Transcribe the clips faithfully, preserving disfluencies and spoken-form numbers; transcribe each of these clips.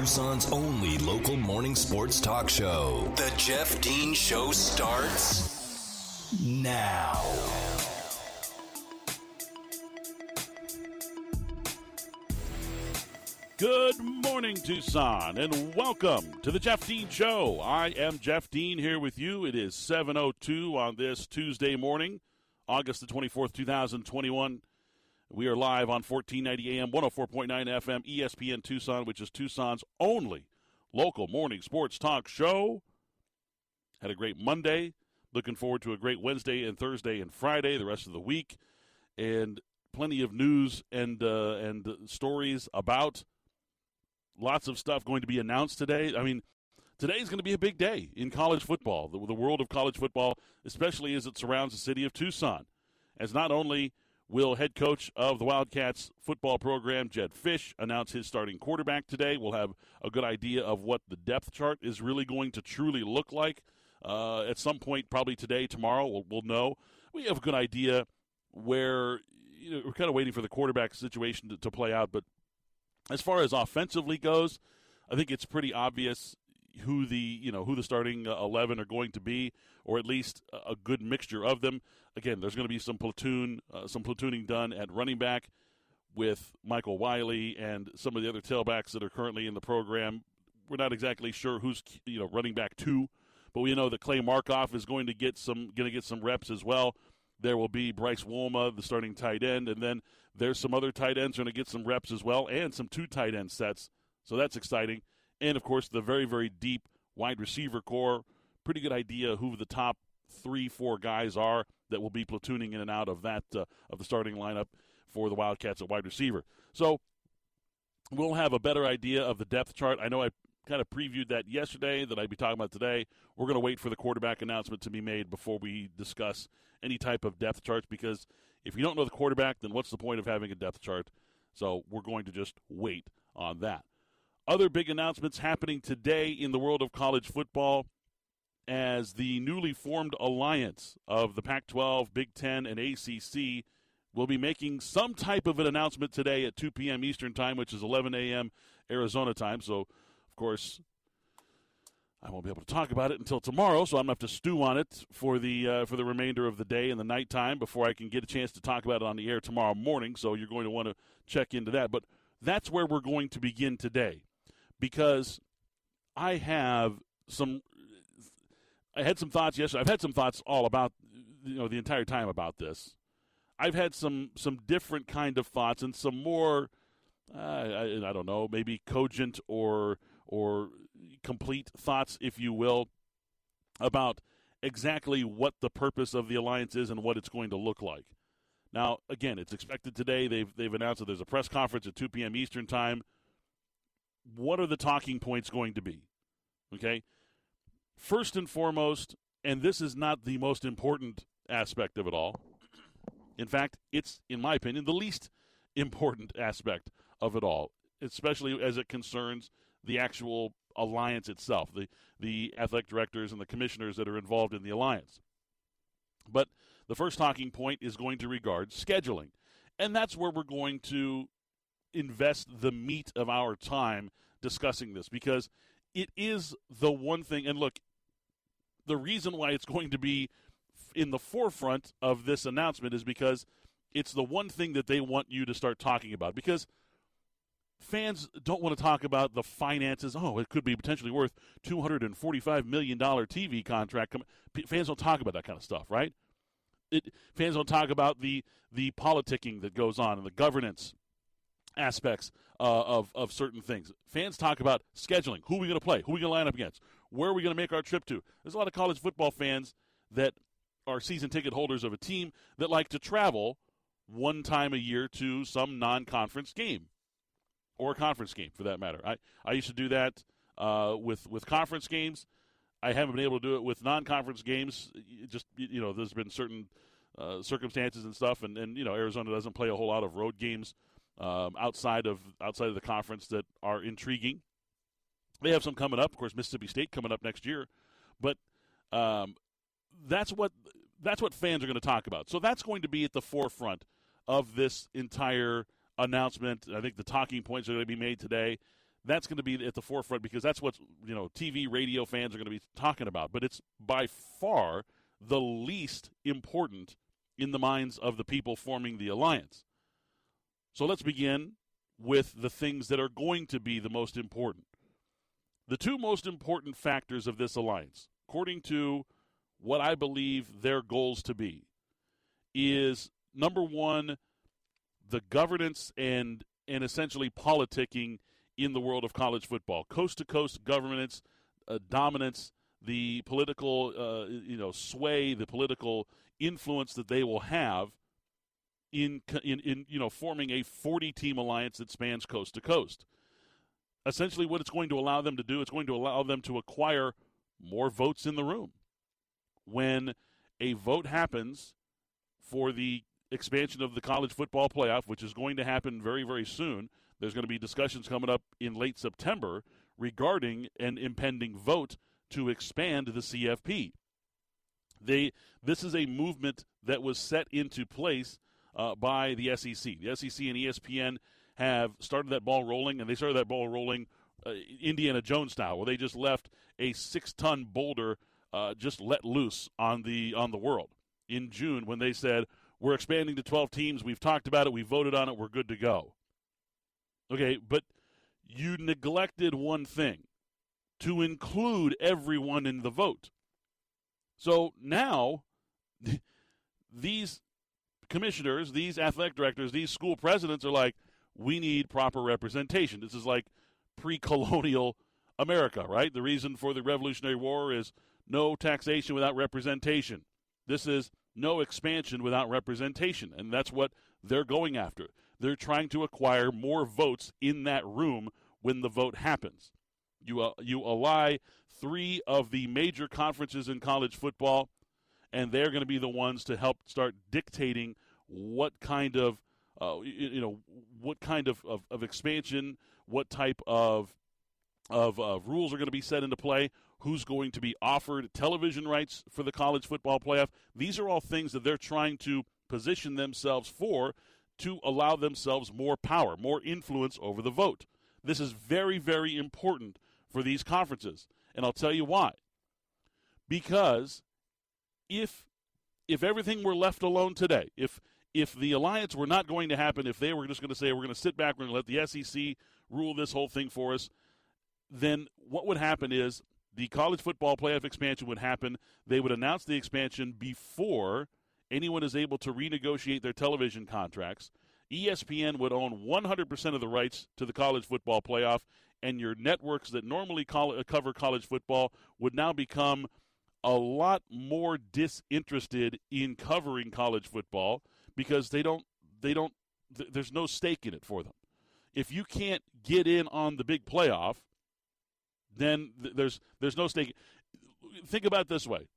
Tucson's only local morning sports talk show. The Jeff Dean Show starts now. Good morning, Tucson, and welcome to the Jeff Dean Show. I am Jeff Dean here with you. It is seven oh two on this Tuesday morning, August the twenty-fourth, two thousand twenty-one. We are live on fourteen ninety A M, one oh four point nine F M, E S P N Tucson, which is Tucson's only local morning sports talk show. Had a great Monday. Looking forward to a great Wednesday and Thursday and Friday, the rest of the week. And plenty of news and, uh, and stories about lots of stuff going to be announced today. I mean, today's going to be a big day in college football, the, the world of college football, especially as it surrounds the city of Tucson, as not only will head coach of the Wildcats football program, Jed Fish, announce his starting quarterback today. We'll have a good idea of what the depth chart is really going to truly look like. Uh, at some point, probably today, tomorrow, we'll, we'll know. We have a good idea where, you know, we're kind of waiting for the quarterback situation to, to play out. But as far as offensively goes, I think it's pretty obvious who the, you know, who the starting eleven are going to be, or at least a good mixture of them. Again, there's going to be some platoon, uh, some platooning done at running back with Michael Wiley and some of the other tailbacks that are currently in the program. We're not exactly sure who's, you know, running back two, but we know that Clay Markoff is going to get some, going to get some reps as well. There will be Bryce Woma, the starting tight end, and then there's some other tight ends going to get some reps as well, and some two tight end sets. So that's exciting. And, of course, the very, very deep wide receiver core. Pretty good idea who the top three, four guys are that will be platooning in and out of that uh, of the starting lineup for the Wildcats at wide receiver. So we'll have a better idea of the depth chart. I know I kind of previewed that yesterday, that I'd be talking about today. We're going to wait for the quarterback announcement to be made before we discuss any type of depth charts, because if you don't know the quarterback, then what's the point of having a depth chart? So we're going to just wait on that. Other big announcements happening today in the world of college football, as the newly formed alliance of the Pac twelve, Big Ten, and A C C will be making some type of an announcement today at two p.m. Eastern Time, which is eleven a.m. Arizona time. So, of course, I won't be able to talk about it until tomorrow, so I'm going to have to stew on it for the uh, for the remainder of the day and the nighttime before I can get a chance to talk about it on the air tomorrow morning. So you're going to want to check into that. But that's where we're going to begin today. Because I have some, I had some thoughts yesterday. I've had some thoughts all about, you know, the entire time about this. I've had some some different kind of thoughts and some more, uh, I, I don't know, maybe cogent or or complete thoughts, if you will, about exactly what the purpose of the alliance is and what it's going to look like. Now, again, it's expected today. They've they've announced that there's a press conference at two p.m. Eastern time. What are the talking points going to be? Okay. First and foremost, and this is not the most important aspect of it all. In fact, it's, in my opinion, the least important aspect of it all, especially as it concerns the actual alliance itself, the, the athletic directors and the commissioners that are involved in the alliance. But the first talking point is going to regard scheduling. And that's where we're going to invest the meat of our time discussing this, because it is the one thing, and look, the reason why it's going to be in the forefront of this announcement is because it's the one thing that they want you to start talking about, because fans don't want to talk about the finances. Oh, it could be potentially worth two hundred forty-five million dollars T V contract. Fans don't talk about that kind of stuff, right? It, fans don't talk about the, the politicking that goes on and the governance aspects uh, of, of certain things. Fans talk about scheduling. Who are we going to play? Who are we going to line up against? Where are we going to make our trip to? There's a lot of college football fans that are season ticket holders of a team that like to travel one time a year to some non-conference game, or a conference game for that matter. I, I used to do that uh, with, with conference games. I haven't been able to do it with non-conference games. It just, you know, there's been certain uh, circumstances and stuff, and, and, you know, Arizona doesn't play a whole lot of road games Um, outside of outside of the conference that are intriguing. They have some coming up, of course, Mississippi State coming up next year, but um, that's what that's what fans are going to talk about. So that's going to be at the forefront of this entire announcement. I think the talking points are going to be made today. that's going to be at the forefront because that's what, you know, T V, radio fans are going to be talking about. But it's by far the least important in the minds of the people forming the alliance. So let's begin with the things that are going to be the most important. The two most important factors of this alliance, according to what I believe their goals to be, is number one, the governance and and essentially politicking in the world of college football, coast to coast governance, uh, dominance, the political uh, you know sway, the political influence that they will have in in in you know forming a forty team alliance that spans coast to coast. Essentially, what it's going to allow them to do, it's going to allow them to acquire more votes in the room. When a vote happens for the expansion of the college football playoff, which is going to happen very, very soon, there's going to be discussions coming up in late September regarding an impending vote to expand the C F P. They, this is a movement that was set into place uh, by the S E C. The S E C and E S P N have started that ball rolling, and they started that ball rolling uh, Indiana Jones style, where they just left a six-ton boulder uh, just let loose on the on the world in June when they said, we're expanding to twelve teams, we've talked about it, we voted on it, we're good to go. Okay, but you neglected one thing, to include everyone in the vote. So now, these commissioners, these athletic directors, these school presidents are like, we need proper representation. This is like pre-colonial America, right? The reason for the Revolutionary War is no taxation without representation. This is no expansion without representation, and that's what they're going after. They're trying to acquire more votes in that room when the vote happens. You uh, you ally three of the major conferences in college football, and they're going to be the ones to help start dictating what kind of uh, you, you know what kind of, of, of expansion, what type of of uh, rules are going to be set into play, who's going to be offered television rights for the college football playoff. These are all things that they're trying to position themselves for, to allow themselves more power, more influence over the vote. This is very, very important for these conferences, and I'll tell you why. Because if if everything were left alone today, if if the alliance were not going to happen, if they were just going to say, we're going to sit back, we're going to let the S E C rule this whole thing for us, then what would happen is the college football playoff expansion would happen. They would announce the expansion before anyone is able to renegotiate their television contracts. E S P N would own one hundred percent of the rights to the college football playoff, and your networks that normally call, cover college football would now become a lot more disinterested in covering college football because they don't, they don't, th- there's no stake in it for them. If you can't get in on the big playoff, then th- there's there's no stake. Think about it this way.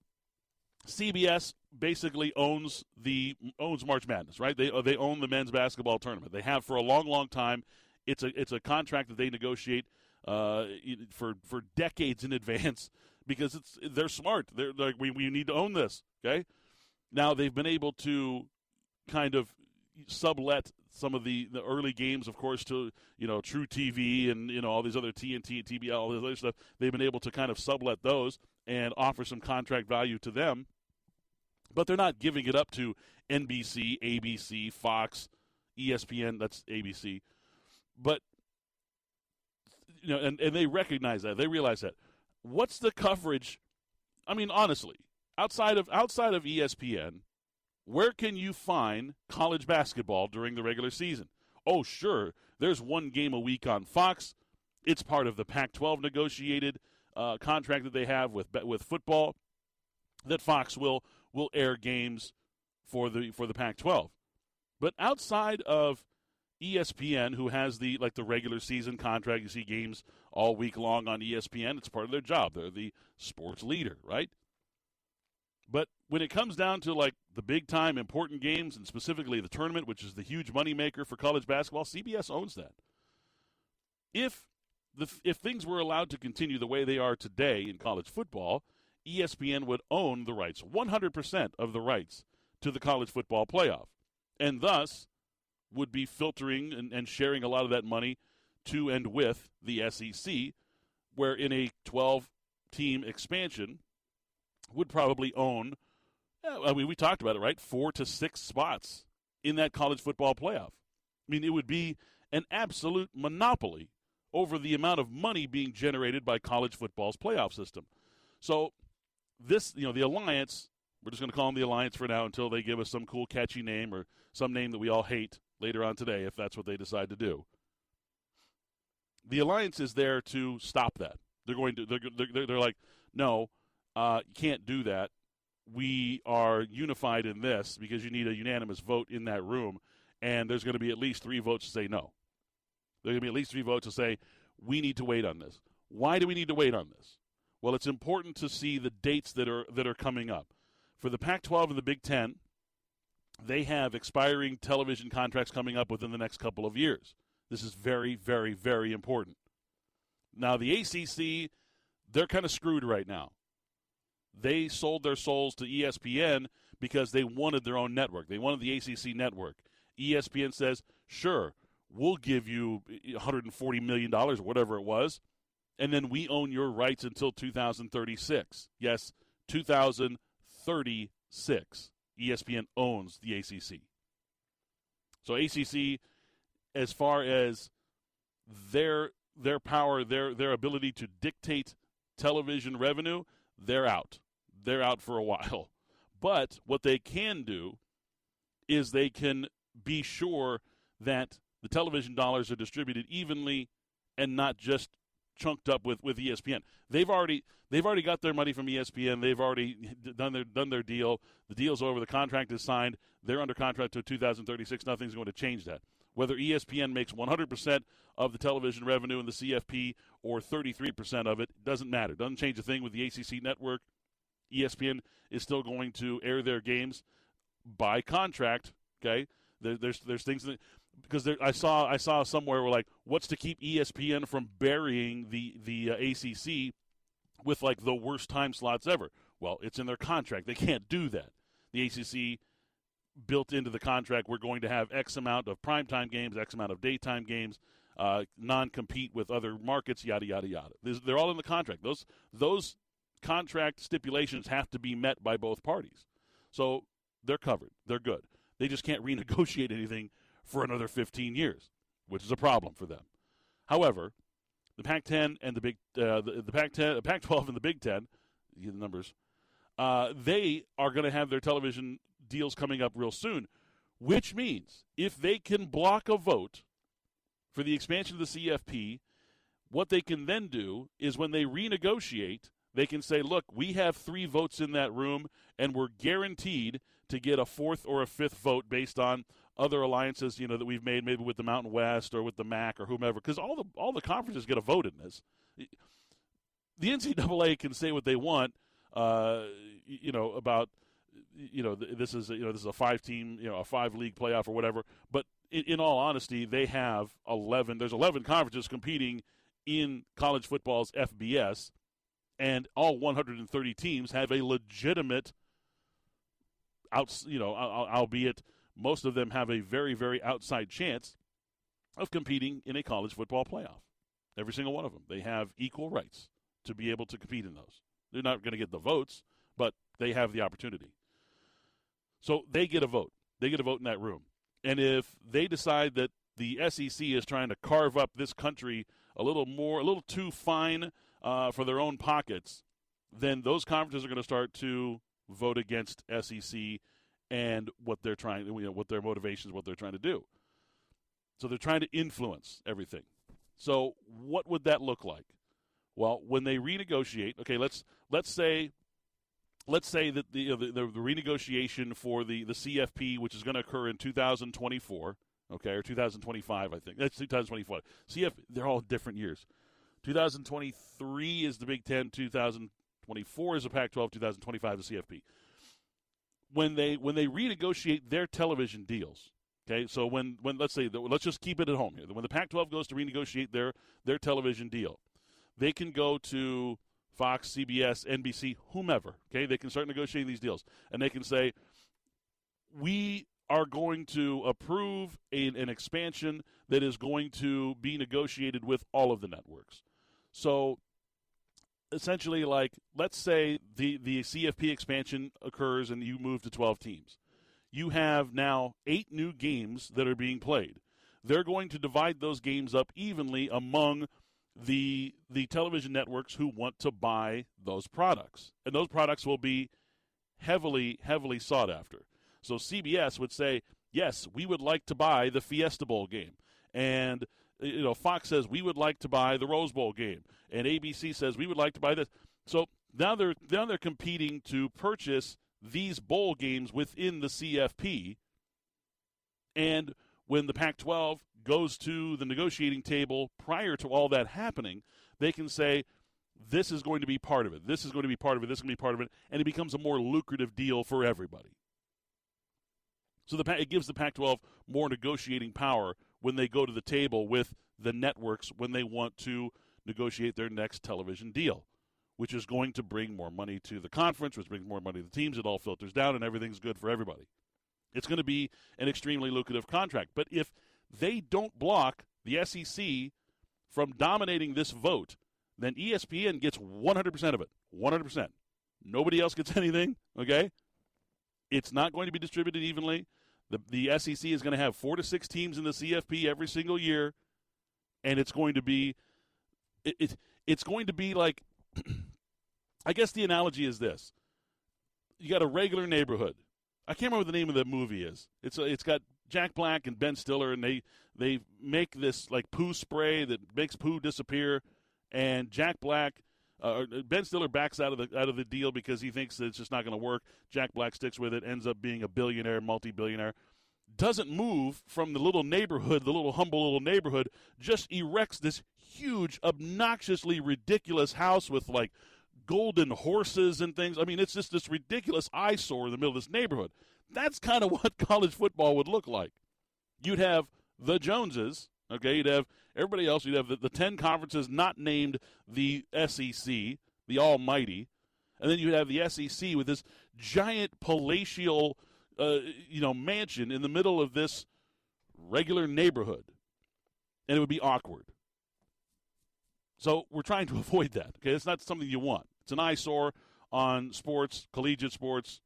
C B S basically owns the owns March Madness, right? They they own the men's basketball tournament. They have for a long, long time. It's a it's a contract that they negotiate uh, for for decades in advance because it's they're smart. They're like we we need to own this. Okay, now they've been able to kind of sublet some of the, the early games, of course, to you know True T V and you know all these other T N T, T B L, all this other stuff. They've been able to kind of sublet those and offer some contract value to them. But they're not giving it up to N B C, A B C, Fox, E S P N. That's A B C. But, you know, and, and they recognize that. They realize that. What's the coverage? I mean, honestly, outside of outside of E S P N, where can you find college basketball during the regular season? Oh, sure, there's one game a week on Fox. It's part of the Pac twelve negotiated uh, contract that they have with with football that Fox will will air games for the for the Pac twelve. But outside of E S P N, who has the like the regular season contract, you see games all week long on E S P N. It's part of their job. They're the sports leader, right? But when it comes down to like the big time important games, and specifically the tournament, which is the huge moneymaker for college basketball, C B S owns that. If the if things were allowed to continue the way they are today in college football, E S P N would own the rights, one hundred percent of the rights to the college football playoff, and thus would be filtering and, and sharing a lot of that money to and with the S E C, where in a twelve-team expansion would probably own, I mean, we talked about it, right, four to six spots in that college football playoff. I mean, it would be an absolute monopoly over the amount of money being generated by college football's playoff system. So this, you know, the Alliance, we're just going to call them the Alliance for now until they give us some cool, catchy name or some name that we all hate later on today, if that's what they decide to do. The Alliance is there to stop that. They're going to, they're, they're, they're like, no, uh, you can't do that. We are unified in this because you need a unanimous vote in that room, and there's going to be at least three votes to say no. There's going to be at least three votes to say we need to wait on this. Why do we need to wait on this? Well, it's important to see the dates that are that are coming up. For the Pac twelve and the Big Ten, they have expiring television contracts coming up within the next couple of years. This is very, very, very important. Now, the A C C, they're kind of screwed right now. They sold their souls to E S P N because they wanted their own network. They wanted the A C C network. E S P N says, sure, we'll give you one hundred forty million dollars or whatever it was, and then we own your rights until two thousand thirty-six. Yes, two thousand thirty-six. E S P N owns the A C C. So A C C, as far as their their power, their their ability to dictate television revenue, they're out. They're out for a while. But what they can do is they can be sure that the television dollars are distributed evenly and not just chunked up with, with E S P N. They've already they've already got their money from E S P N. They've already done their done their deal. The deal's over. The contract is signed. They're under contract to two thousand thirty-six. Nothing's going to change that. Whether E S P N makes one hundred percent of the television revenue in the C F P or thirty-three percent of it, doesn't matter. Doesn't change a thing with the A C C network. E S P N is still going to air their games by contract. Okay, there, there's there's things that. Because there, I saw I saw somewhere where, like, what's to keep E S P N from burying the, the uh, A C C with, like, the worst time slots ever? Well, it's in their contract. They can't do that. The A C C built into the contract, we're going to have X amount of primetime games, X amount of daytime games, uh, non-compete with other markets, yada, yada, yada. There's, they're all in the contract. Those, those contract stipulations have to be met by both parties. So they're covered. They're good. They just can't renegotiate anything for another fifteen years, which is a problem for them. However, the Pac ten and the Big uh, the, the Pac ten, Pac twelve and the Big Ten, the numbers, uh, they are going to have their television deals coming up real soon, which means if they can block a vote for the expansion of the C F P, what they can then do is when they renegotiate, they can say, look, we have three votes in that room, and we're guaranteed to get a fourth or a fifth vote based on other alliances, you know, that we've made, maybe with the Mountain West or with the M A C or whomever, because all the all the conferences get a vote in this. The N C double A can say what they want, uh, you know, about, you know, this is, you know, this is a five-team, you know, a five-league playoff or whatever. But in, in all honesty, they have eleven. There's eleven conferences competing in college football's F B S, and all one hundred thirty teams have a legitimate, out, you know, albeit. Most of them have a very, very outside chance of competing in a college football playoff. Every single one of them. They have equal rights to be able to compete in those. They're not going to get the votes, but they have the opportunity. So they get a vote. They get a vote in that room. And if they decide that the S E C is trying to carve up this country a little more, a little too fine uh, for their own pockets, then those conferences are going to start to vote against S E C and what they're trying, you know, what their motivations, what they're trying to do. So they're trying to influence everything. So what would that look like? Well, when they renegotiate, okay, let's let's say, let's say that the the, the renegotiation for the, the C F P, which is going to occur in two thousand twenty-four, okay, or two thousand twenty-five, I think that's two thousand twenty-four. C F P, they're all different years. two thousand twenty-three is the Big Ten. two thousand twenty-four is the Pac twelve. two thousand twenty-five is the C F P. When they when they renegotiate their television deals, okay, so when, when let's say, the, let's just keep it at home here. When the Pac twelve goes to renegotiate their, their television deal, they can go to Fox, C B S, N B C, whomever, okay? They can start negotiating these deals. And they can say, we are going to approve a, an expansion that is going to be negotiated with all of the networks. So essentially, like, let's say the, the C F P expansion occurs and you move to twelve teams. You have now eight new games that are being played. They're going to divide those games up evenly among the the television networks who want to buy those products. And those products will be heavily, heavily sought after. So C B S would say, yes, we would like to buy the Fiesta Bowl game. And, you know, Fox says, we would like to buy the Rose Bowl game. And A B C says, we would like to buy this. So now they're, now they're competing to purchase these bowl games within the C F P. And when the Pac twelve goes to the negotiating table prior to all that happening, they can say, this is going to be part of it. This is going to be part of it. This is going to be part of it. And it becomes a more lucrative deal for everybody. So the, it gives the Pac twelve more negotiating power when they go to the table with the networks when they want to negotiate their next television deal, which is going to bring more money to the conference, which brings more money to the teams. It all filters down, and everything's good for everybody. It's going to be an extremely lucrative contract. But if they don't block the S E C from dominating this vote, then E S P N gets one hundred percent of it, one hundred percent. Nobody else gets anything, okay? It's not going to be distributed evenly. The the S E C is going to have four to six teams in the C F P every single year, and it's going to be it, it it's going to be like I guess the analogy is this. You got a regular neighborhood. I can't remember what the name of the movie is. It's a, it's got Jack Black and Ben Stiller, and they they make this like poo spray that makes poo disappear, and Jack Black Uh, Ben Stiller backs out of the out of the deal because he thinks that it's just not going to work. Jack Black sticks with it, ends up being a billionaire, multi-billionaire. Doesn't move from the little neighborhood, the little humble little neighborhood, just erects this huge, obnoxiously ridiculous house with, like, golden horses and things. I mean, it's just this ridiculous eyesore in the middle of this neighborhood. That's kind of what college football would look like. You'd have the Joneses. Okay, you'd have everybody else. You'd have the, the ten conferences not named the S E C, the Almighty, and then you'd have the S E C with this giant palatial, uh, you know, mansion in the middle of this regular neighborhood, and it would be awkward. So we're trying to avoid that. Okay, it's not something you want. It's an eyesore on sports, collegiate sports,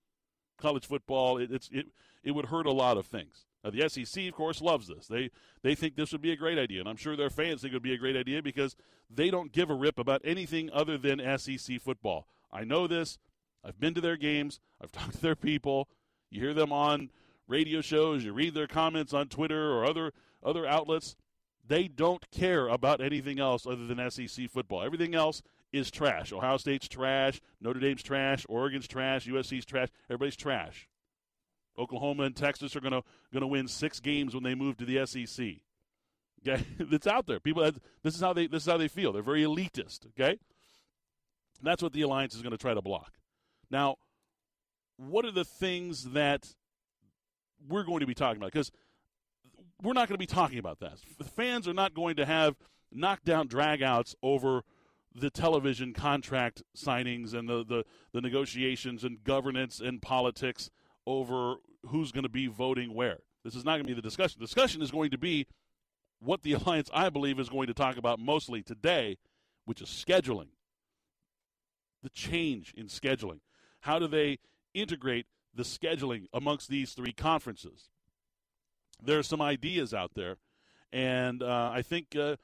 college football. It, it's it it would hurt a lot of things. Now, the S E C, of course, loves this. They they think this would be a great idea, and I'm sure their fans think it would be a great idea because they don't give a rip about anything other than S E C football. I know this. I've been to their games. I've talked to their people. You hear them on radio shows. You read their comments on Twitter or other other outlets. They don't care about anything else other than S E C football. Everything else is trash. Ohio State's trash. Notre Dame's trash. Oregon's trash. U S C's trash. Everybody's trash. Oklahoma and Texas are going to going to win six games when they move to the S E C. Okay, it's out there. People, this is how they this is how they feel. They're very elitist. Okay, that's what the alliance is going to try to block. Now, what are the things that we're going to be talking about? Because we're not going to be talking about that. Fans are not going to have knockdown dragouts over the television contract signings and the the, the negotiations and governance and politics over who's going to be voting where. This is not going to be the discussion. The discussion is going to be what the alliance, I believe, is going to talk about mostly today, which is scheduling, the change in scheduling. How do they integrate the scheduling amongst these three conferences? There are some ideas out there, and uh, I think uh,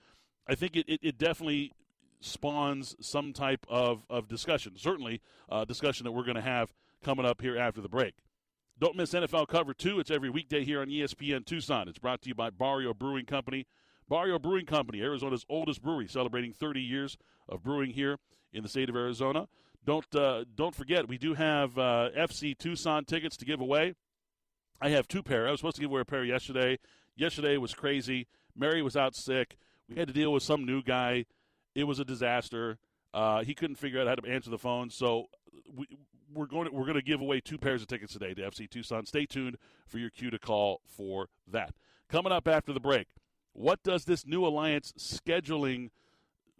I think it, it, it definitely spawns some type of, of discussion, certainly a uh, discussion that we're going to have coming up here after the break. Don't miss N F L Cover two. It's every weekday here on E S P N Tucson. It's brought to you by Barrio Brewing Company. Barrio Brewing Company, Arizona's oldest brewery, celebrating thirty years of brewing here in the state of Arizona. Don't uh, don't forget, we do have uh, F C Tucson tickets to give away. I have two pair. I was supposed to give away a pair yesterday. Yesterday was crazy. Mary was out sick. We had to deal with some new guy. It was a disaster. Uh, he couldn't figure out how to answer the phone, so we, we're going to, we're going to give away two pairs of tickets today to F C Tucson. Stay tuned for your cue to call for that. Coming up after the break, what does this new alliance scheduling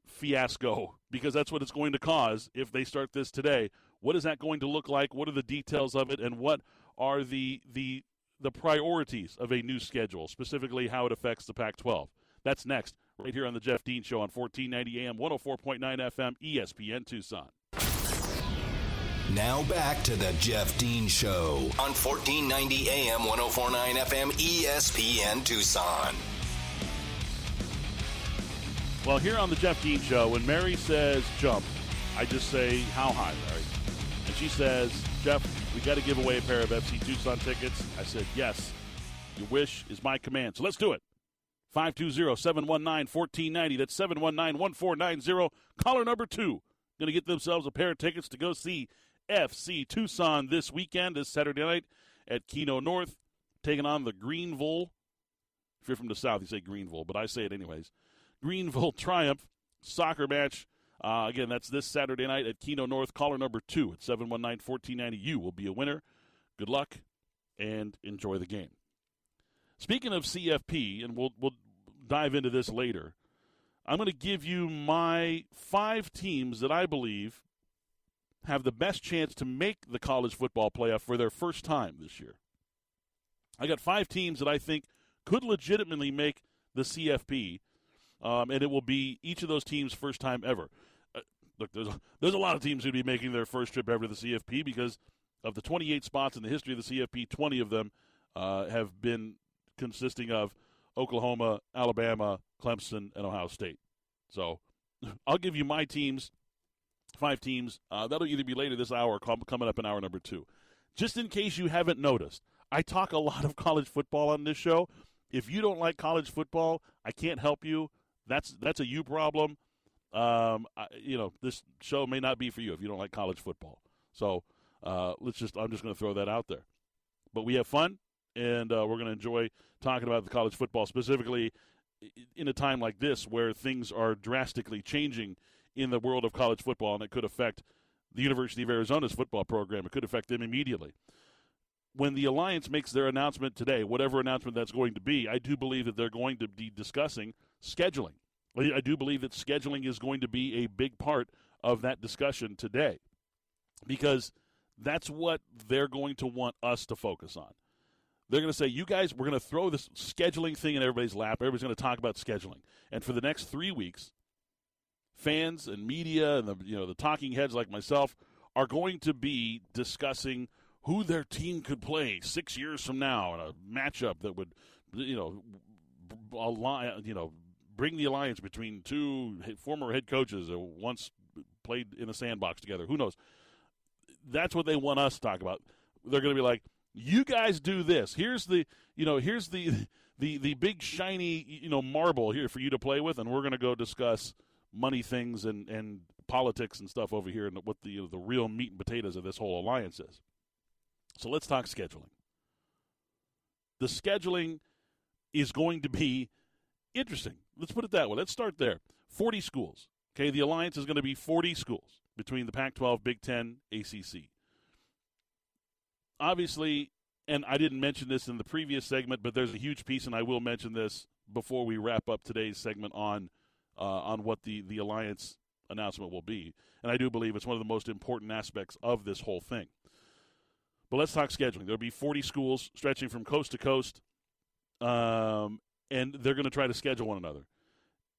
fiasco, because that's what it's going to cause if they start this today, what is that going to look like? What are the details of it, and what are the the the priorities of a new schedule, specifically how it affects the Pac twelve. That's next, right here on the Jeff Dean Show on fourteen ninety A M, one oh four point nine F M, E S P N Tucson. Now back to the Jeff Dean Show on fourteen ninety A M, one oh four point nine F M, E S P N Tucson. Well, here on the Jeff Dean Show, when Mary says jump, I just say, how high, Mary? And she says, Jeff, we got to give away a pair of F C Tucson tickets. I said, yes, your wish is my command. So let's do it. five two zero, seven one nine, one four nine zero. That's seven one nine, one four nine zero. Caller number two. Going to get themselves a pair of tickets to go see F C Tucson this weekend, this Saturday night at Kino North, taking on the Greenville. If you're from the South, you say Greenville, but I say it anyways. Greenville Triumph soccer match. Uh, again, that's this Saturday night at Kino North. Caller number two at seven one nine, one four nine zero. You will be a winner. Good luck and enjoy the game. Speaking of C F P, and we'll we'll dive into this later, I'm going to give you my five teams that I believe have the best chance to make the college football playoff for their first time this year. I got five teams that I think could legitimately make the C F P, um, and it will be each of those teams' first time ever. Uh, look, there's a, there's a lot of teams who'd be making their first trip ever to the C F P because of the twenty-eight spots in the history of the C F P, twenty of them uh, have been consisting of Oklahoma, Alabama, Clemson, and Ohio State. So I'll give you my teams, five teams. Uh, that'll either be later this hour or coming up in hour number two. Just in case you haven't noticed, I talk a lot of college football on this show. If you don't like college football, I can't help you. That's that's a you problem. Um, I, you know, this show may not be for you if you don't like college football. So uh, let's just I'm just going to throw that out there. But we have fun. And uh, we're going to enjoy talking about the college football, specifically in a time like this where things are drastically changing in the world of college football, and it could affect the University of Arizona's football program. It could affect them immediately. When the Alliance makes their announcement today, whatever announcement that's going to be, I do believe that they're going to be discussing scheduling. I do believe that scheduling is going to be a big part of that discussion today because that's what they're going to want us to focus on. They're going to say, you guys, we're going to throw this scheduling thing in everybody's lap. Everybody's going to talk about scheduling. And for the next three weeks, fans and media and the, you know, the talking heads like myself are going to be discussing who their team could play six years from now in a matchup that would, you know, align, you know, bring the alliance between two former head coaches that once played in a sandbox together. Who knows? That's what they want us to talk about. They're going to be like, you guys do this. Here's the, you know, here's the, the, the big shiny, you know, marble here for you to play with, and we're going to go discuss money things and, and politics and stuff over here and what the you know, the real meat and potatoes of this whole alliance is. So let's talk scheduling. The scheduling is going to be interesting. Let's put it that way. Let's start there. forty schools. Okay, the alliance is going to be forty schools between the Pac twelve, Big Ten, A C C. Obviously, and I didn't mention this in the previous segment, but there's a huge piece, and I will mention this before we wrap up today's segment on uh, on what the, the alliance announcement will be. And I do believe it's one of the most important aspects of this whole thing. But let's talk scheduling. There'll be forty schools stretching from coast to coast, um, and they're going to try to schedule one another.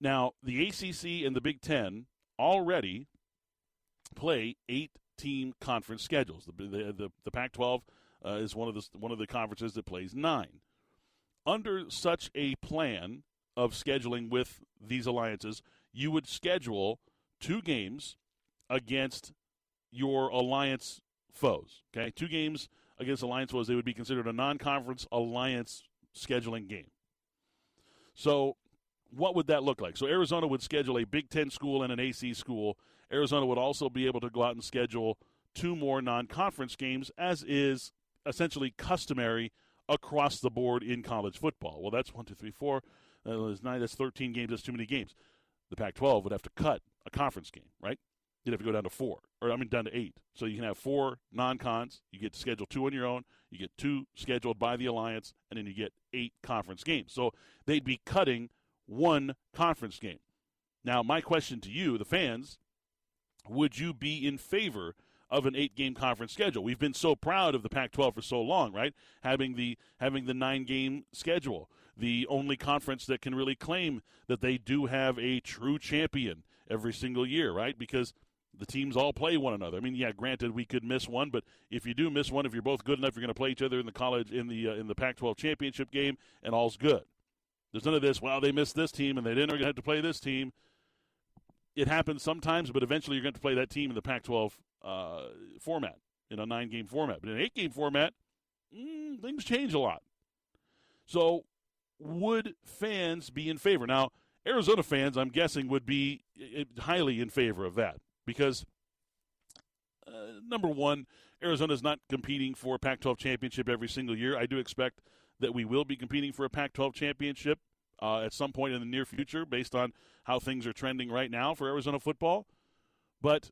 Now, the A C C and the Big Ten already play eight team conference schedules. The the the, the Pac twelve uh, is one of the one of the conferences that plays nine. Under such a plan of scheduling with these alliances, you would schedule two games against your alliance foes. Okay, two games against alliance foes. They would be considered a non-conference alliance scheduling game. So, what would that look like? So, Arizona would schedule a Big Ten school and an A C C school. Arizona would also be able to go out and schedule two more non-conference games, as is essentially customary across the board in college football. Well, that's one, two, three, four. Uh, that's nine. That's thirteen games. That's too many games. The Pac twelve would have to cut a conference game, right? You'd have to go down to four, or I mean down to eight. So you can have four non-cons. You get to schedule two on your own. You get two scheduled by the alliance, and then you get eight conference games. So they'd be cutting one conference game. Now, my question to you, the fans, would you be in favor of an eight-game conference schedule. We've been so proud of the Pac twelve for so long, right? Having the having the nine-game schedule, the only conference that can really claim that they do have a true champion every single year, right? Because the teams all play one another. I mean, yeah, granted, we could miss one, but if you do miss one, if you're both good enough, you're going to play each other in the college in the uh, in the Pac twelve championship game, and all's good. There's none of this, well, they missed this team, and they didn't are going to have to play this team. It happens sometimes, but eventually you're going to play that team in the Pac twelve uh, format, in a nine-game format. But in an eight-game format, mm, things change a lot. So would fans be in favor? Now, Arizona fans, I'm guessing, would be highly in favor of that. Because, uh, number one, Arizona's not competing for a Pac twelve championship every single year. I do expect that we will be competing for a Pac twelve championship uh, at some point in the near future based on how things are trending right now for Arizona football. But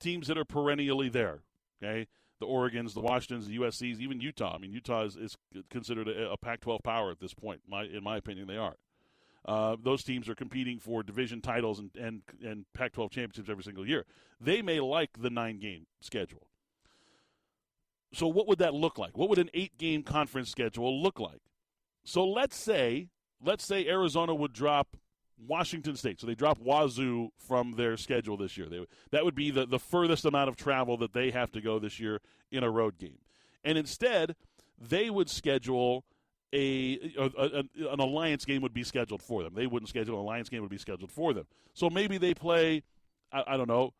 teams that are perennially there, okay, the Oregons, the Washingtons, the U S Cs, even Utah. I mean, Utah is, is considered a, a Pac twelve power at this point. My, in my opinion, they are. Uh, those teams are competing for division titles and, and, and Pac twelve championships every single year. They may like the nine-game schedule. So what would that look like? What would an eight-game conference schedule look like? So let's say, let's say Arizona would drop Washington State. So they drop Wazoo from their schedule this year. They, that would be the, the furthest amount of travel that they have to go this year in a road game. And instead, they would schedule A, a, a an alliance game would be scheduled for them. They wouldn't schedule an alliance game would be scheduled for them. So maybe they play, I, I don't know,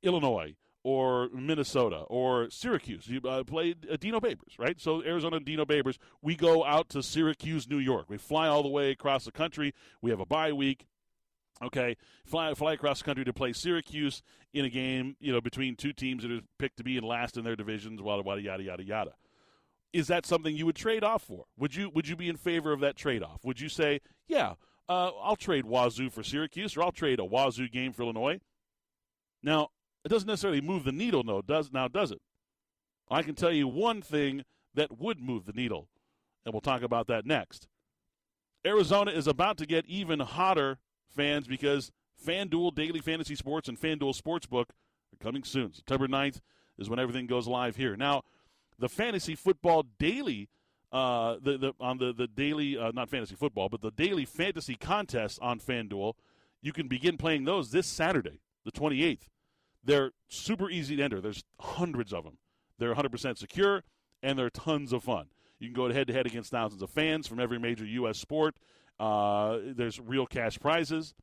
Illinois or Minnesota or Syracuse. You uh, played uh, Dino Babers, right? So Arizona and Dino Babers, we go out to Syracuse, New York. We fly all the way across the country. We have a bye week. Okay, fly fly across the country to play Syracuse in a game, you know, between two teams that are picked to be in last in their divisions. Wada wada yada yada yada. Is that something you would trade off for? Would you would you be in favor of that trade-off? Would you say, yeah, uh, I'll trade Wazoo for Syracuse, or I'll trade a Wazoo game for Illinois? Now, it doesn't necessarily move the needle, though, does, now does it? I can tell you one thing that would move the needle, and we'll talk about that next. Arizona is about to get even hotter, fans, because FanDuel Daily Fantasy Sports and FanDuel Sportsbook are coming soon. September ninth is when everything goes live here. Now, the fantasy football daily, uh, the, the on the the daily uh, not fantasy football, but the daily fantasy contests on FanDuel. You can begin playing those this Saturday, the twenty-eighth. They're super easy to enter. There's hundreds of them. They're one hundred percent secure, and they're tons of fun. You can go head to head against thousands of fans from every major U S sport. Uh, there's real cash prizes.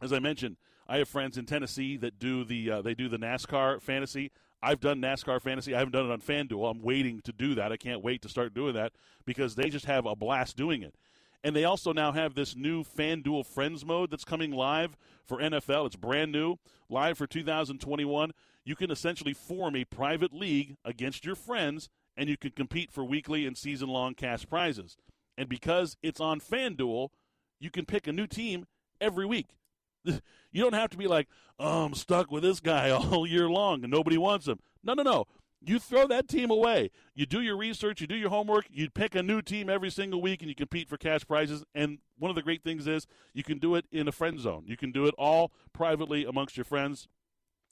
As I mentioned, I have friends in Tennessee that do the uh, they do the NASCAR fantasy. I've done NASCAR fantasy. I haven't done it on FanDuel. I'm waiting to do that. I can't wait to start doing that because they just have a blast doing it. And they also now have this new FanDuel Friends mode that's coming live for N F L. It's brand new, live for two thousand twenty-one. You can essentially form a private league against your friends, and you can compete for weekly and season-long cash prizes. And because it's on FanDuel, you can pick a new team every week. You don't have to be like, oh, I'm stuck with this guy all year long and nobody wants him. No, no, no. You throw that team away. You do your research. You do your homework. You pick a new team every single week, and you compete for cash prizes. And one of the great things is you can do it in a friend zone. You can do it all privately amongst your friends.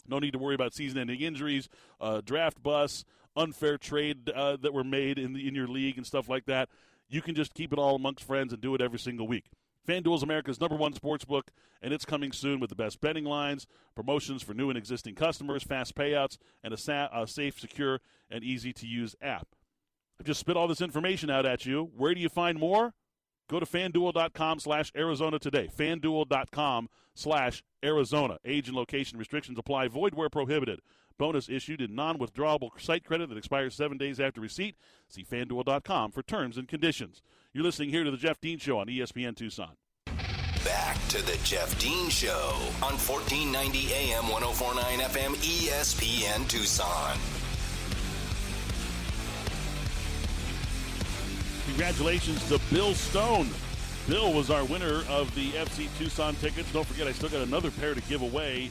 No need to worry about season-ending injuries, uh, draft busts, unfair trade uh, that were made in, the, in your league and stuff like that. You can just keep it all amongst friends and do it every single week. FanDuel is America's number one sportsbook, and it's coming soon with the best betting lines, promotions for new and existing customers, fast payouts, and a, sa- a safe, secure, and easy-to-use app. I've just spit all this information out at you. Where do you find more? Go to FanDuel.com slash Arizona today. FanDuel.com slash Arizona. Age and location restrictions apply. Void where prohibited. Bonus issued in non-withdrawable site credit that expires seven days after receipt. See FanDuel dot com for terms and conditions. You're listening here to The Jeff Dean Show on E S P N Tucson. Back to The Jeff Dean Show on fourteen ninety A M, one oh four point nine F M, E S P N Tucson. Congratulations to Bill Stone. Bill was our winner of the F C Tucson tickets. Don't forget, I still got another pair to give away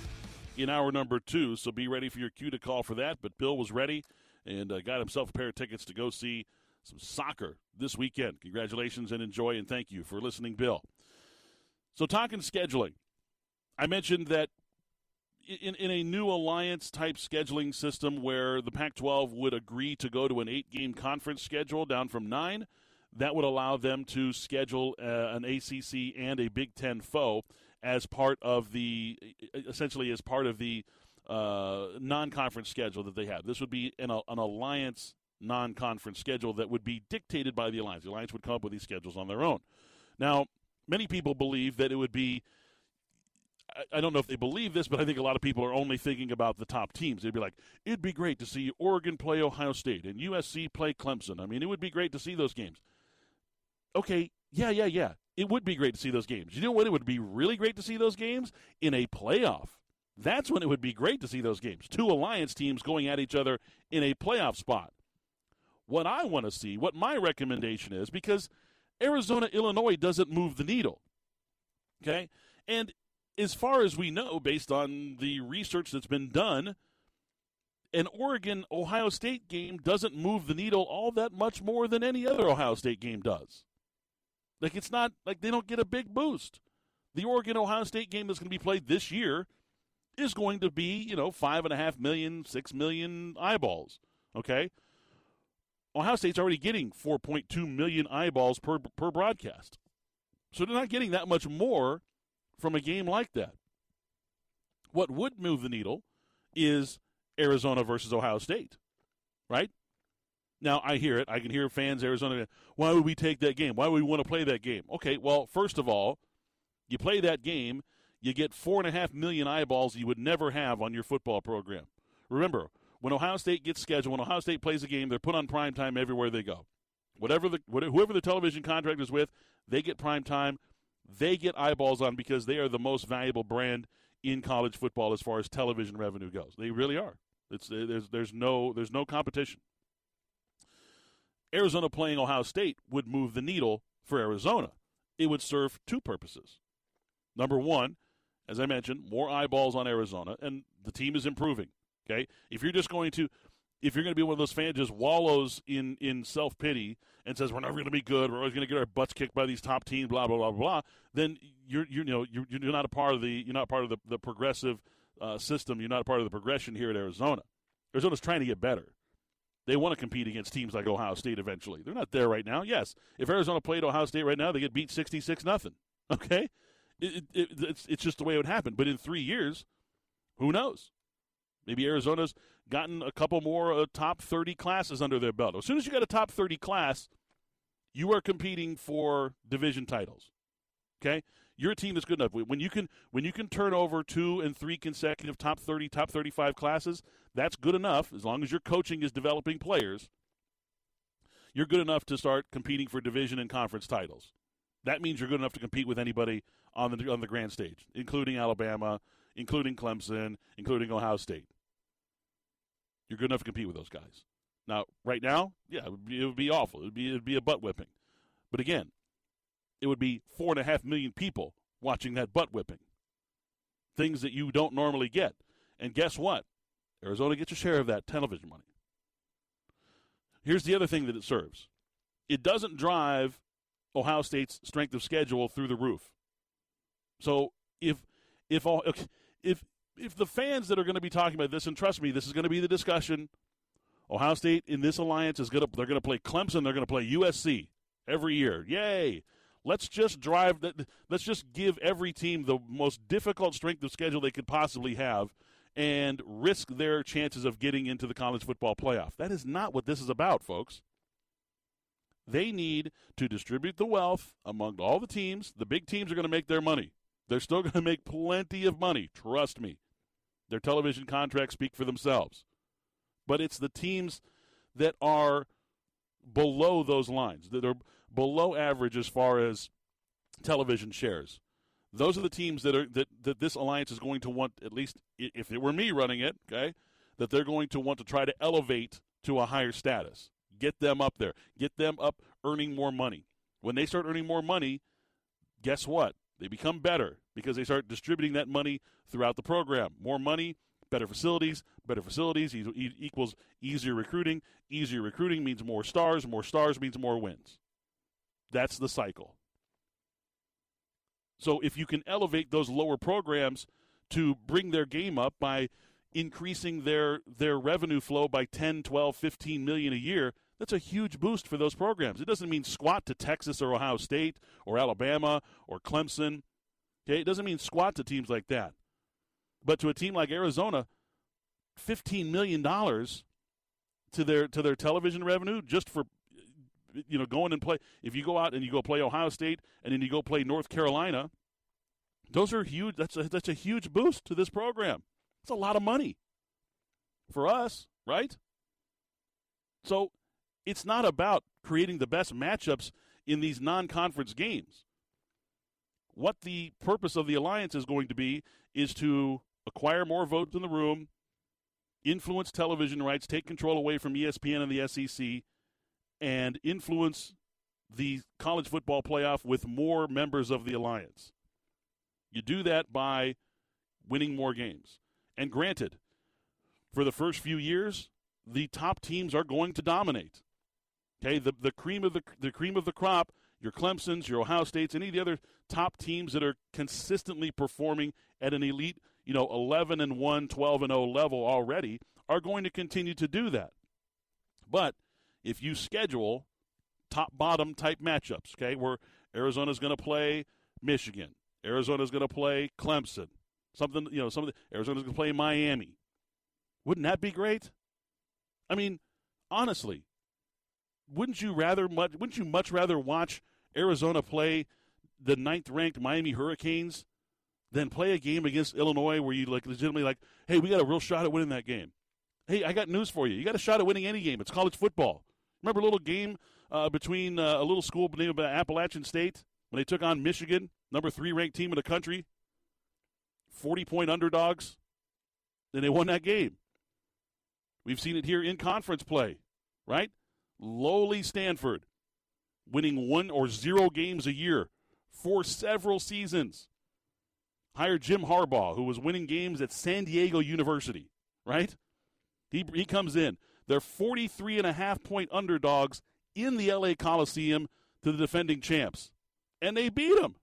in hour number two, so be ready for your cue to call for that. But Bill was ready and uh, got himself a pair of tickets to go see some soccer this weekend. Congratulations and enjoy, and thank you for listening, Bill. So talking scheduling, I mentioned that in, in a new alliance-type scheduling system where the Pac twelve would agree to go to an eight-game conference schedule down from nine, that would allow them to schedule uh, an A C C and a Big Ten foe as part of the essentially as part of the uh, non-conference schedule that they have. This would be an, an alliance non-conference schedule that would be dictated by the alliance. The alliance would come up with these schedules on their own. Now, many people believe that it would be – I don't know if they believe this, but I think a lot of people are only thinking about the top teams. They'd be like, it'd be great to see Oregon play Ohio State and U S C play Clemson. I mean, it would be great to see those games. Okay, yeah, yeah, yeah. It would be great to see those games. You know what? It would be really great to see those games in a playoff. That's when it would be great to see those games. Two alliance teams going at each other in a playoff spot. What I want to see, what my recommendation is, because Arizona, Illinois doesn't move the needle. Okay? And as far as we know, based on the research that's been done, an Oregon-Ohio State game doesn't move the needle all that much more than any other Ohio State game does. Like, it's not, like, they don't get a big boost. The Oregon-Ohio State game that's going to be played this year is going to be, you know, five and a half million, six million eyeballs, okay? Ohio State's already getting four point two million eyeballs per per broadcast. So they're not getting that much more from a game like that. What would move the needle is Arizona versus Ohio State, right? Now, I hear it. I can hear fans, Arizona, why would we take that game? Why would we want to play that game? Okay, well, first of all, you play that game, you get four point five million eyeballs you would never have on your football program. Remember, when Ohio State gets scheduled, when Ohio State plays a game, they're put on primetime everywhere they go. Whatever the Whoever the television contract is with, they get primetime. They get eyeballs on because they are the most valuable brand in college football as far as television revenue goes. They really are. It's, there's, there's, no, there's no competition. Arizona playing Ohio State would move the needle for Arizona. It would serve two purposes. Number one, as I mentioned, more eyeballs on Arizona, and the team is improving. Okay, if you're just going to, if you're going to be one of those fans just wallows in, in self-pity and says we're never going to be good, we're always going to get our butts kicked by these top teams, blah blah blah blah, then you're you know you're, you're not a part of the you're not part of the the progressive uh, system. You're not a part of the progression here at Arizona. Arizona's trying to get better. They want to compete against teams like Ohio State eventually. They're not there right now. Yes, if Arizona played Ohio State right now, they get beat sixty-six nothing. Okay, it, it, it's it's just the way it would happen. But in three years, who knows? Maybe Arizona's gotten a couple more uh, top thirty classes under their belt. As soon as you got a top thirty class, you are competing for division titles. Okay, your team is good enough. When you can when you can turn over two and three consecutive top thirty, top thirty-five classes, that's good enough. As long as your coaching is developing players, you're good enough to start competing for division and conference titles. That means you're good enough to compete with anybody on the on the grand stage, including Alabama, including Clemson, including Ohio State. You're good enough to compete with those guys. Now, right now, yeah, it would be, it would be awful. It would be, it'd be a butt whipping. But again, it would be four and a half million people watching that butt whipping. Things that you don't normally get. And guess what? Arizona gets a share of that television money. Here's the other thing that it serves. It doesn't drive Ohio State's strength of schedule through the roof. So if if all, if if the fans that are going to be talking about this, and trust me, this is going to be the discussion. Ohio State in this alliance is going to they're going to play Clemson, they're going to play U S C every year. Yay! Let's just drive that. Let's just give every team the most difficult strength of schedule they could possibly have, and risk their chances of getting into the college football playoff. That is not what this is about, folks. They need to distribute the wealth among all the teams. The big teams are going to make their money. They're still going to make plenty of money, trust me. Their television contracts speak for themselves. But it's the teams that are below those lines, that are below average as far as television shares. Those are the teams that are that, that this alliance is going to want, at least if it were me running it, okay, that they're going to want to try to elevate to a higher status. Get them up there. Get them up earning more money. When they start earning more money, guess what? They become better because they start distributing that money throughout the program. More money, better facilities, better facilities equals easier recruiting. Easier recruiting means more stars. More stars means more wins. That's the cycle. So if you can elevate those lower programs to bring their game up by increasing their their revenue flow by ten, twelve, fifteen million a year. That's a huge boost for those programs. It doesn't mean squat to Texas or Ohio State or Alabama or Clemson. Okay, it doesn't mean squat to teams like that. But to a team like Arizona, fifteen million dollars to their to their television revenue just for, you know, going and play. If you go out and you go play Ohio State and then you go play North Carolina, those are huge. That's a, that's a huge boost to this program. It's a lot of money for us, right? So it's not about creating the best matchups in these non-conference games. What the purpose of the alliance is going to be is to acquire more votes in the room, influence television rights, take control away from E S P N and the S E C, and influence the college football playoff with more members of the alliance. You do that by winning more games. And granted, for the first few years, the top teams are going to dominate. Okay, the the cream of the the cream of the crop, your Clemsons, your Ohio States, any of the other top teams that are consistently performing at an elite, you know, eleven and one, twelve and oh level already are going to continue to do that. But if you schedule top-bottom type matchups, okay, where Arizona's going to play Michigan, Arizona's going to play Clemson, something, you know, something, Arizona's going to play Miami. Wouldn't that be great? I mean, honestly, wouldn't you rather much? Wouldn't you much rather watch Arizona play the ninth-ranked Miami Hurricanes than play a game against Illinois where you like legitimately like, hey, we got a real shot at winning that game. Hey, I got news for you. You got a shot at winning any game. It's college football. Remember a little game uh, between uh, a little school named Appalachian State when they took on Michigan, number three-ranked team in the country, forty-point underdogs, and they won that game. We've seen it here in conference play, right? Lowly Stanford winning one or zero games a year for several seasons. Hire Jim Harbaugh, who was winning games at San Diego University, right? He he comes in. They're forty-three and a half point underdogs in the L A Coliseum to the defending champs, and they beat them.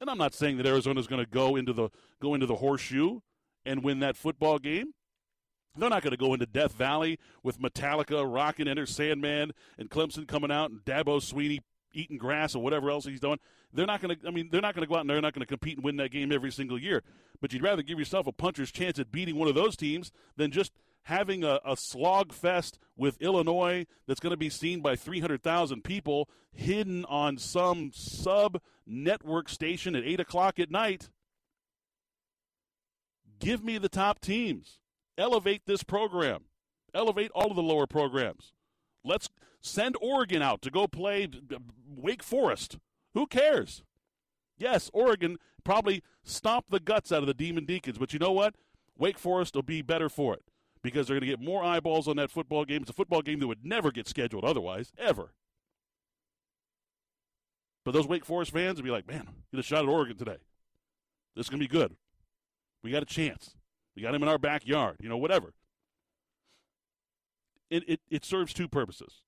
And I'm not saying that Arizona's going to go into the go into the horseshoe and win that football game. They're not going to go into Death Valley with Metallica rocking Enter Sandman and Clemson coming out and Dabo Sweeney eating grass or whatever else he's doing. They're not going to. I mean, they're not going to go out and they're not going to compete and win that game every single year. But you'd rather give yourself a puncher's chance at beating one of those teams than just having a, a slog fest with Illinois that's going to be seen by three hundred thousand people hidden on some sub-network station at eight o'clock at night. Give me the top teams. Elevate this program. Elevate all of the lower programs. Let's send Oregon out to go play Wake Forest. Who cares? Yes, Oregon probably stomped the guts out of the Demon Deacons, but you know what? Wake Forest will be better for it because they're going to get more eyeballs on that football game. It's a football game that would never get scheduled otherwise, ever. But those Wake Forest fans will be like, man, get a shot at Oregon today. This is going to be good. We got a chance. We got him in our backyard, you know, whatever. It, it it serves two purposes.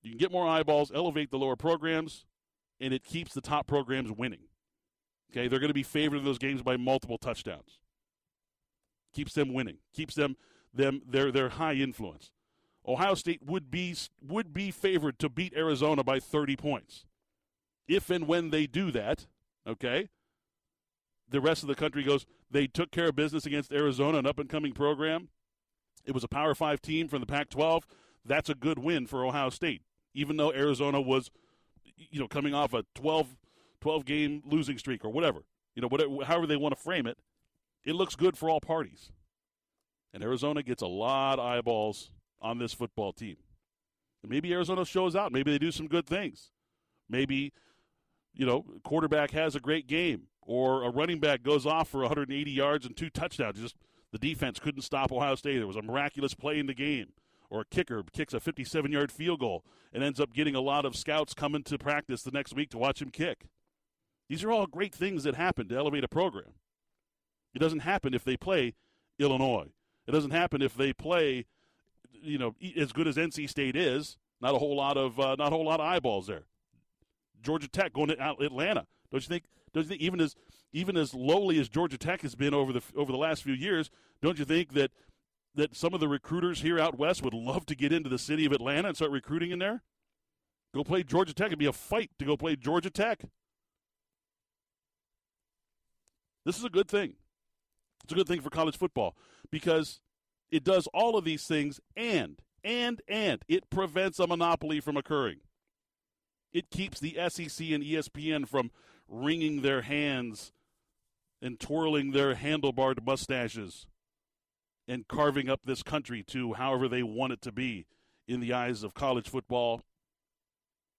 You can get more eyeballs, elevate the lower programs, and it keeps the top programs winning. Okay, they're going to be favored in those games by multiple touchdowns. Keeps them winning. Keeps them them their their high influence. Ohio State would be would be favored to beat Arizona by thirty points. If and when they do that, okay, the rest of the country goes, they took care of business against Arizona, an up-and-coming program. It was a Power five team from the Pac twelve. That's a good win for Ohio State, even though Arizona was, you know, coming off a twelve, twelve-game losing streak or whatever. You know, whatever, however they want to frame it, it looks good for all parties. And Arizona gets a lot of eyeballs on this football team. And maybe Arizona shows out. Maybe they do some good things. Maybe, you know, quarterback has a great game. Or a running back goes off for one hundred eighty yards and two touchdowns. Just the defense couldn't stop Ohio State. There was a miraculous play in the game. Or a kicker kicks a fifty-seven-yard field goal and ends up getting a lot of scouts coming to practice the next week to watch him kick. These are all great things that happen to elevate a program. It doesn't happen if they play Illinois. It doesn't happen if they play, you know, as good as N C State is. Not a whole lot of uh, not a whole lot of eyeballs there. Georgia Tech going to Atlanta. Don't you think? Don't you think even as even as lowly as Georgia Tech has been over the over the last few years, don't you think that that some of the recruiters here out west would love to get into the city of Atlanta and start recruiting in there? Go play Georgia Tech. It'd be a fight to go play Georgia Tech. This is a good thing. It's a good thing for college football because it does all of these things and, and, and it prevents a monopoly from occurring. It keeps the S E C and E S P N from wringing their hands and twirling their handlebarred mustaches and carving up this country to however they want it to be in the eyes of college football,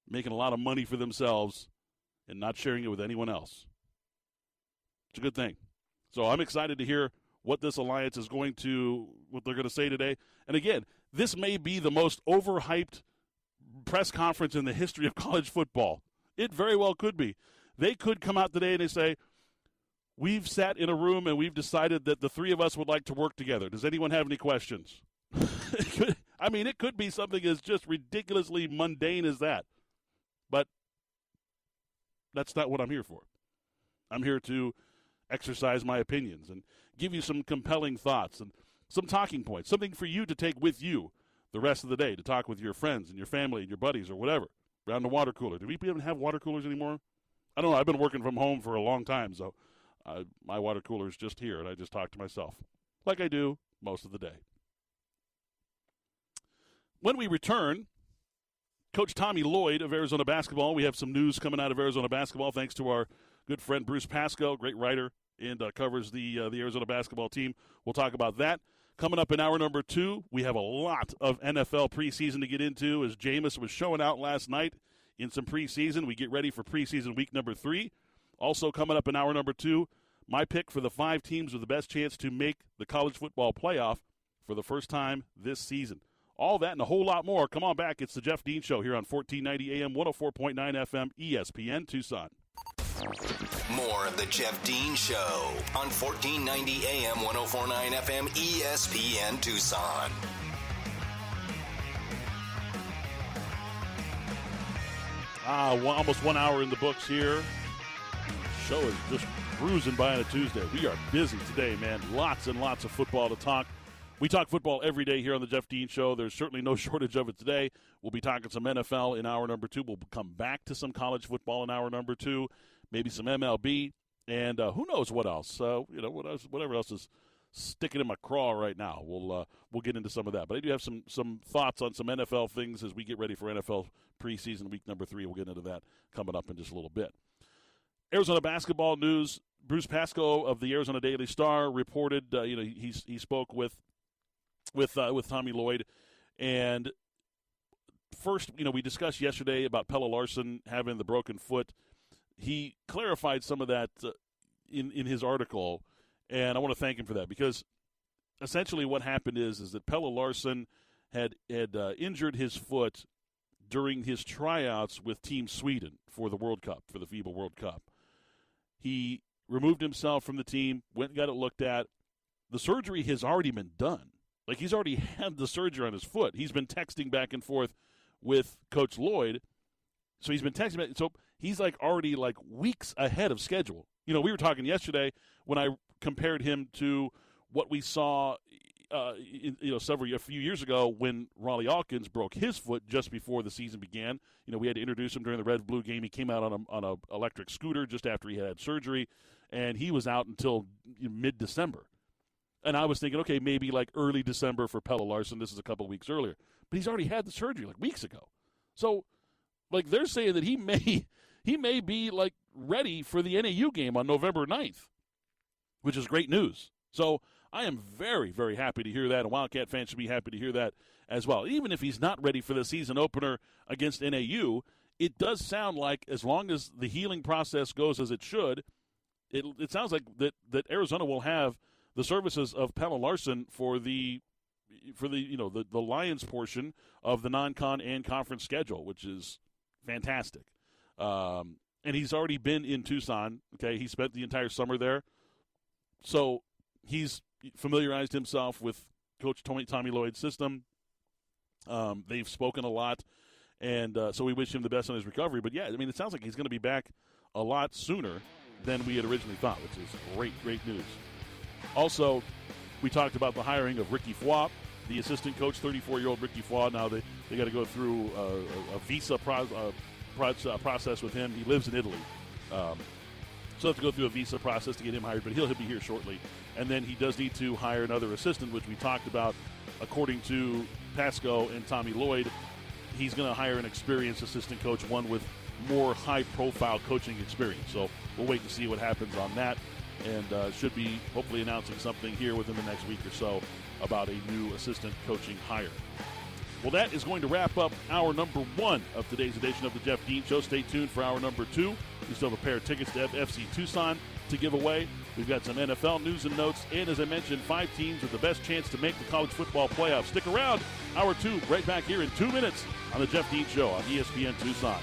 making a lot of money for themselves and not sharing it with anyone else. It's a good thing. So I'm excited to hear what this alliance is going to, what they're going to say today. And again, this may be the most overhyped press conference in the history of college football. It very well could be. They could come out today and they say, we've sat in a room and we've decided that the three of us would like to work together. Does anyone have any questions? I mean, it could be something as just ridiculously mundane as that. But that's not what I'm here for. I'm here to exercise my opinions and give you some compelling thoughts and some talking points, something for you to take with you the rest of the day, to talk with your friends and your family and your buddies or whatever, around the water cooler. Do we even have water coolers anymore? I don't know. I've been working from home for a long time, so uh, my water cooler is just here, and I just talk to myself, like I do most of the day. When we return, Coach Tommy Lloyd of Arizona Basketball. We have some news coming out of Arizona Basketball, thanks to our good friend Bruce Pascoe, great writer, and uh, covers the uh, the Arizona Basketball team. We'll talk about that. Coming up in hour number two, we have a lot of N F L preseason to get into, as Jameis was showing out last night in some preseason. We get ready for preseason week number three. Also coming up in hour number two, my pick for the five teams with the best chance to make the college football playoff for the first time this season. All that and a whole lot more. Come on back. It's the Jeff Dean Show here on fourteen ninety A M, one oh four point nine F M, E S P N Tucson. More of the Jeff Dean Show on fourteen ninety A M, one oh four point nine F M, E S P N Tucson. Ah, one, almost one hour in the books here. Show is just cruising by on a Tuesday. We are busy today, man. Lots and lots of football to talk. We talk football every day here on the Jeff Dean Show. There's certainly no shortage of it today. We'll be talking some N F L in hour number two. We'll come back to some college football in hour number two, maybe some M L B, and uh, who knows what else? Uh, you know, what else, whatever else is sticking in my craw right now. We'll uh, we'll get into some of that. But I do have some some thoughts on some N F L things as we get ready for N F L preseason week number three. We'll get into that coming up in just a little bit. Arizona basketball news: Bruce Pascoe of the Arizona Daily Star reported. Uh, you know, he he spoke with. with uh, with Tommy Lloyd. And first, you know, we discussed yesterday about Pelle Larsson having the broken foot. He clarified some of that uh, in, in his article, and I want to thank him for that because essentially what happened is is that Pelle Larsson had, had uh, injured his foot during his tryouts with Team Sweden for the World Cup, for the FIBA World Cup. He removed himself from the team, went and got it looked at. The surgery has already been done. Like, he's already had the surgery on his foot. He's been texting back and forth with Coach Lloyd. So he's been texting back. So he's, like, already, like, weeks ahead of schedule. You know, we were talking yesterday when I compared him to what we saw, uh, in, you know, several a few years ago when Raleigh Alkins broke his foot just before the season began. You know, we had to introduce him during the Red-Blue game. He came out on a, on an electric scooter just after he had surgery, and he was out until mid-December. And I was thinking, okay, maybe like early December for Pelle Larsson. This is a couple of weeks earlier. But he's already had the surgery like weeks ago. So, like, they're saying that he may he may be, like, ready for the N A U game on November ninth, which is great news. So I am very, very happy to hear that, and Wildcat fans should be happy to hear that as well. Even if he's not ready for the season opener against N A U, it does sound like as long as the healing process goes as it should, it, it sounds like that, that Arizona will have – the services of Pelle Larsson for the for the you know the, the Lions portion of the non-con and conference schedule, which is fantastic. Um, and he's already been in Tucson. Okay, he spent the entire summer there, so he's familiarized himself with Coach Tommy, Tommy Lloyd's system. Um, they've spoken a lot, and uh, so we wish him the best on his recovery. But yeah, I mean, it sounds like he's going to be back a lot sooner than we had originally thought, which is great, great news. Also, we talked about the hiring of Ricky Foy, the assistant coach, thirty-four-year-old Ricky Foy. Now they, they got to go through uh, a visa pro, uh, pro, uh, process with him. He lives in Italy. Um, so they have to go through a visa process to get him hired, but he'll, he'll be here shortly. And then he does need to hire another assistant, which we talked about. According to Pascoe and Tommy Lloyd, he's going to hire an experienced assistant coach, one with more high-profile coaching experience. So we'll wait to see what happens on that, and uh, should be hopefully announcing something here within the next week or so about a new assistant coaching hire. Well, that is going to wrap up hour number one of today's edition of the Jeff Dean Show. Stay tuned for hour number two. We still have a pair of tickets to F C Tucson to give away. We've got some N F L news and notes, and as I mentioned, five teams with the best chance to make the college football playoffs. Stick around. Hour two, right back here in two minutes on the Jeff Dean Show on E S P N Tucson.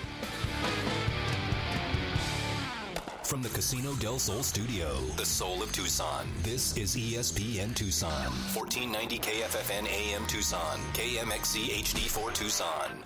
From the Casino del Sol studio, the soul of Tucson, this is E S P N Tucson. fourteen ninety K F F N A M Tucson, K M X C H D four Tucson.